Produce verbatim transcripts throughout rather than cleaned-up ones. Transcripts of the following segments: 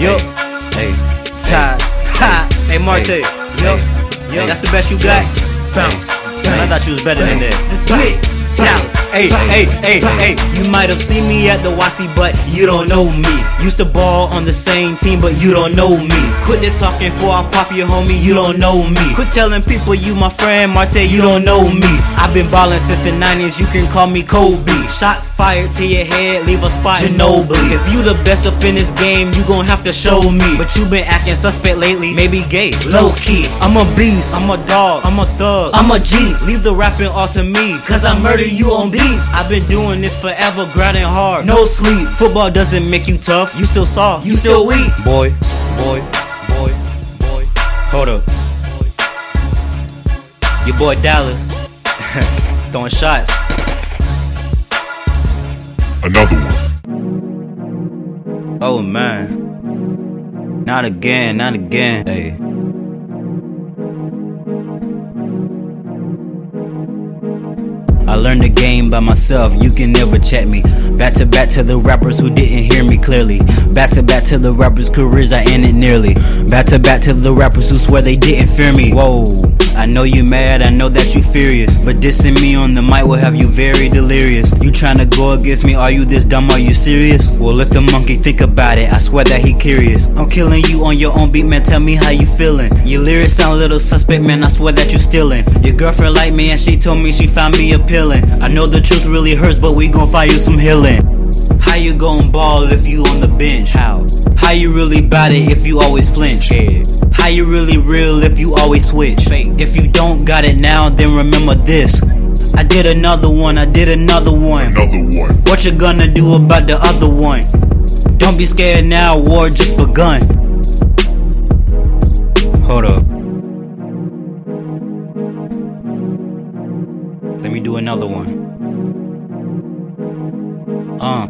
Yup. Hey. Tied. Ha. Hey, Marte. Yup. Yup. That's the best you got? Bounce. I thought you was better than that. Just get it. Dallas. Hey, hey, hey, hey, you might have seen me at the Wasi, but you don't know me. Used to ball on the same team, but you don't know me. Quit the talking for I pop your homie, you don't know me. Quit telling people you my friend, Marte, you don't know me. I've been ballin' since the nineties, you can call me Kobe. Shots fired to your head, leave a spot, Ginobili. If you the best up in this game, you gon' have to show me. But you been acting suspect lately, maybe gay, low-key. I'm a beast, I'm a dog, I'm a thug, I'm a G. Leave the rapping all to me, cause I murder you on beats. I've been doing this forever, grinding hard, no sleep. Football doesn't make you tough, you still soft, you still weak. Boy, boy, boy, boy, hold up. Your boy Dallas, throwing shots. Another one. Oh man, not again, not again. Hey. I learned the game by myself, you can never check me. Back to back to the rappers who didn't hear me clearly. Back to back to the rappers' careers I ended nearly. Back to back to the rappers who swear they didn't fear me. Whoa, I know you mad, I know that you furious, but dissing me on the mic will have you very delirious. You tryna go against me, are you this dumb, are you serious? Well let the monkey think about it, I swear that he curious. I'm killing you on your own beat, man, tell me how you feeling. Your lyrics sound a little suspect, man, I swear that you stealing. Your girlfriend liked me and she told me she found me appealing. I know the truth really hurts, but we gon' find you some healing. How you gon' ball if you on the bench? How? How you really bout it if you always flinch? How you really real if you always switch? If you don't got it now, then remember this. I did another one, I did another one. Another one. What you gonna do about the other one? Don't be scared now, war just begun. Hold up. Let me do another one. Uh.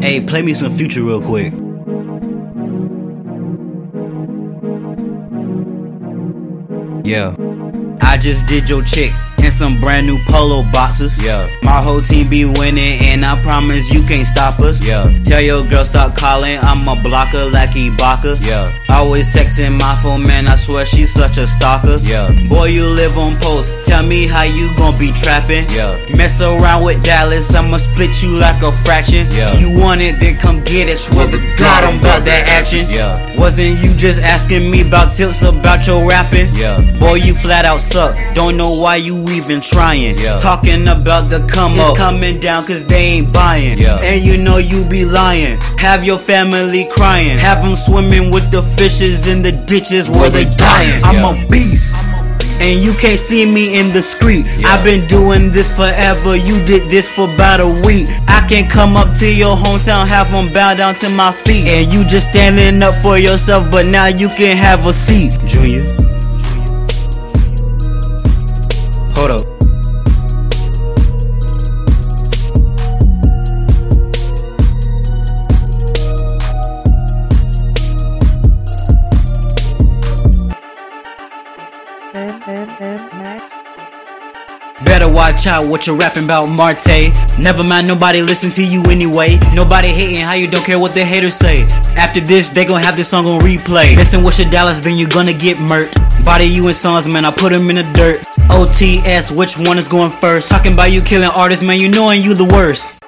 Hey, play me some Future real quick. Yeah. I just did your chick and some brand new polo boxes. Yeah. My whole team be winning and I promise you can't stop us. Yeah. Tell your girl stop calling, I'm a blocker like Ibaka. Yeah. Always texting my phone, man, I swear she's such a stalker. Yeah. Boy, you live on post, tell me how you gon' be trapping. Yeah. Mess around with Dallas, I'ma split you like a fraction. Yeah. You want it, then come get it, swear to God I'm about that action. Yeah. Wasn't you just asking me about tips about your rapping? Yeah. Boy, you flat out suck. Don't know why you even trying. Yeah. Talking about the come up, it's coming down cause they ain't buying. Yeah. And you know you be lying. Have your family crying. Have them swimming with the fishes in the ditches where they dying. Yeah. I'm a beast and you can't see me in the street. Yeah. I've been doing this forever, you did this for about a week. I can come up to your hometown, have them bow down to my feet. And you just standing up for yourself, but now you can have a seat. Junior. Hold up. Better watch out what you're rapping about, Marte. Never mind, nobody listen to you anyway. Nobody hating how you don't care what the haters say. After this, they gon' have this song on replay. Messing with your Dallas, then you're gonna get murked. Body you in songs, man, I put them in the dirt. O T S, which one is going first? Talking about you killing artists, man, you knowing you the worst.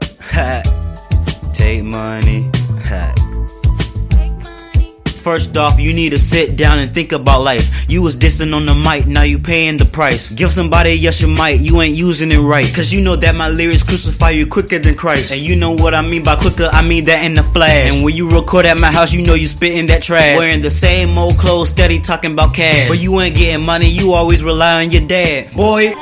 Worst. Take money. Take money. First off, you need to sit down and think about life. You was dissing on the mic, now you paying the price. Give somebody yes your mic, you ain't using it right. Cause you know that my lyrics crucify you quicker than Christ. And you know what I mean by quicker, I mean that in the flash. And when you record at my house, you know you spitting that trash. Wearing the same old clothes, steady talking about cash. But you ain't getting money, you always rely on your dad. Boy,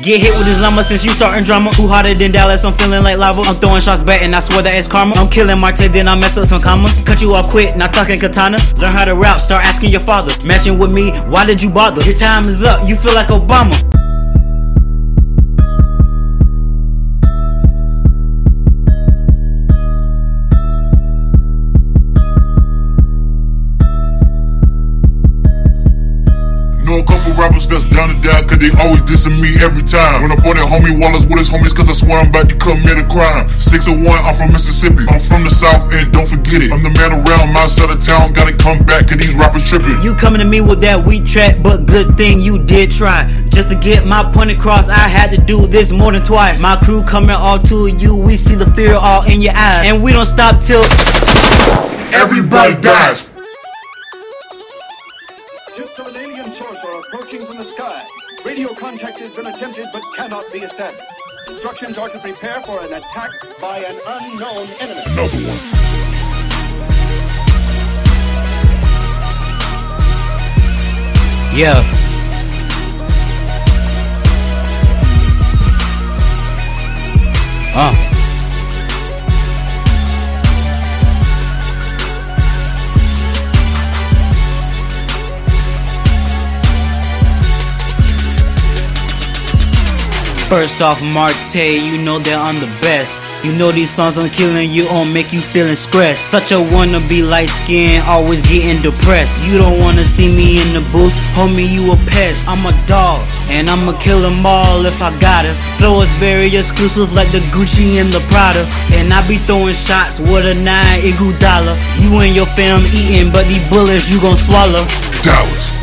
get hit with this llama since you starting drama. Who hotter than Dallas, I'm feeling like lava. I'm throwing shots back and I swear that it's karma. I'm killing Marte, then I mess up some commas. Cut you off quick, not talking katana. Learn how to rap, start asking your father. Matching with me, why did you bother? Your time is up, you feel like Obama. No couple rappers that's down to die, cause they always dissing me every time. Run up on that homie Wallace with his homies, cause I swear I'm about to commit a crime. six oh one, I'm from Mississippi, I'm from the South, and don't forget it. I'm the man around my side of town, gotta come back, cause these rappers tripping. You coming to me with that weak track, but good thing you did try. Just to get my point across, I had to do this more than twice. My crew coming all to you, we see the fear all in your eyes. And we don't stop till everybody dies. An alien sorcerer approaching from the sky. Radio contact has been attempted but cannot be assessed. Instructions are to prepare for an attack by an unknown enemy. Another one. Yeah. Uh. First off, Marte, you know that I'm the best. You know these songs I'm killing you on, make you feeling stressed. Such a wannabe light skin, always getting depressed. You don't wanna see me in the booth, homie, you a pest. I'm a dog, and I'ma kill them all if I gotta. Flow is very exclusive like the Gucci and the Prada. And I be throwing shots with a nine Iguodala. You and your fam eating, but these bullets you gon' swallow. Dallas.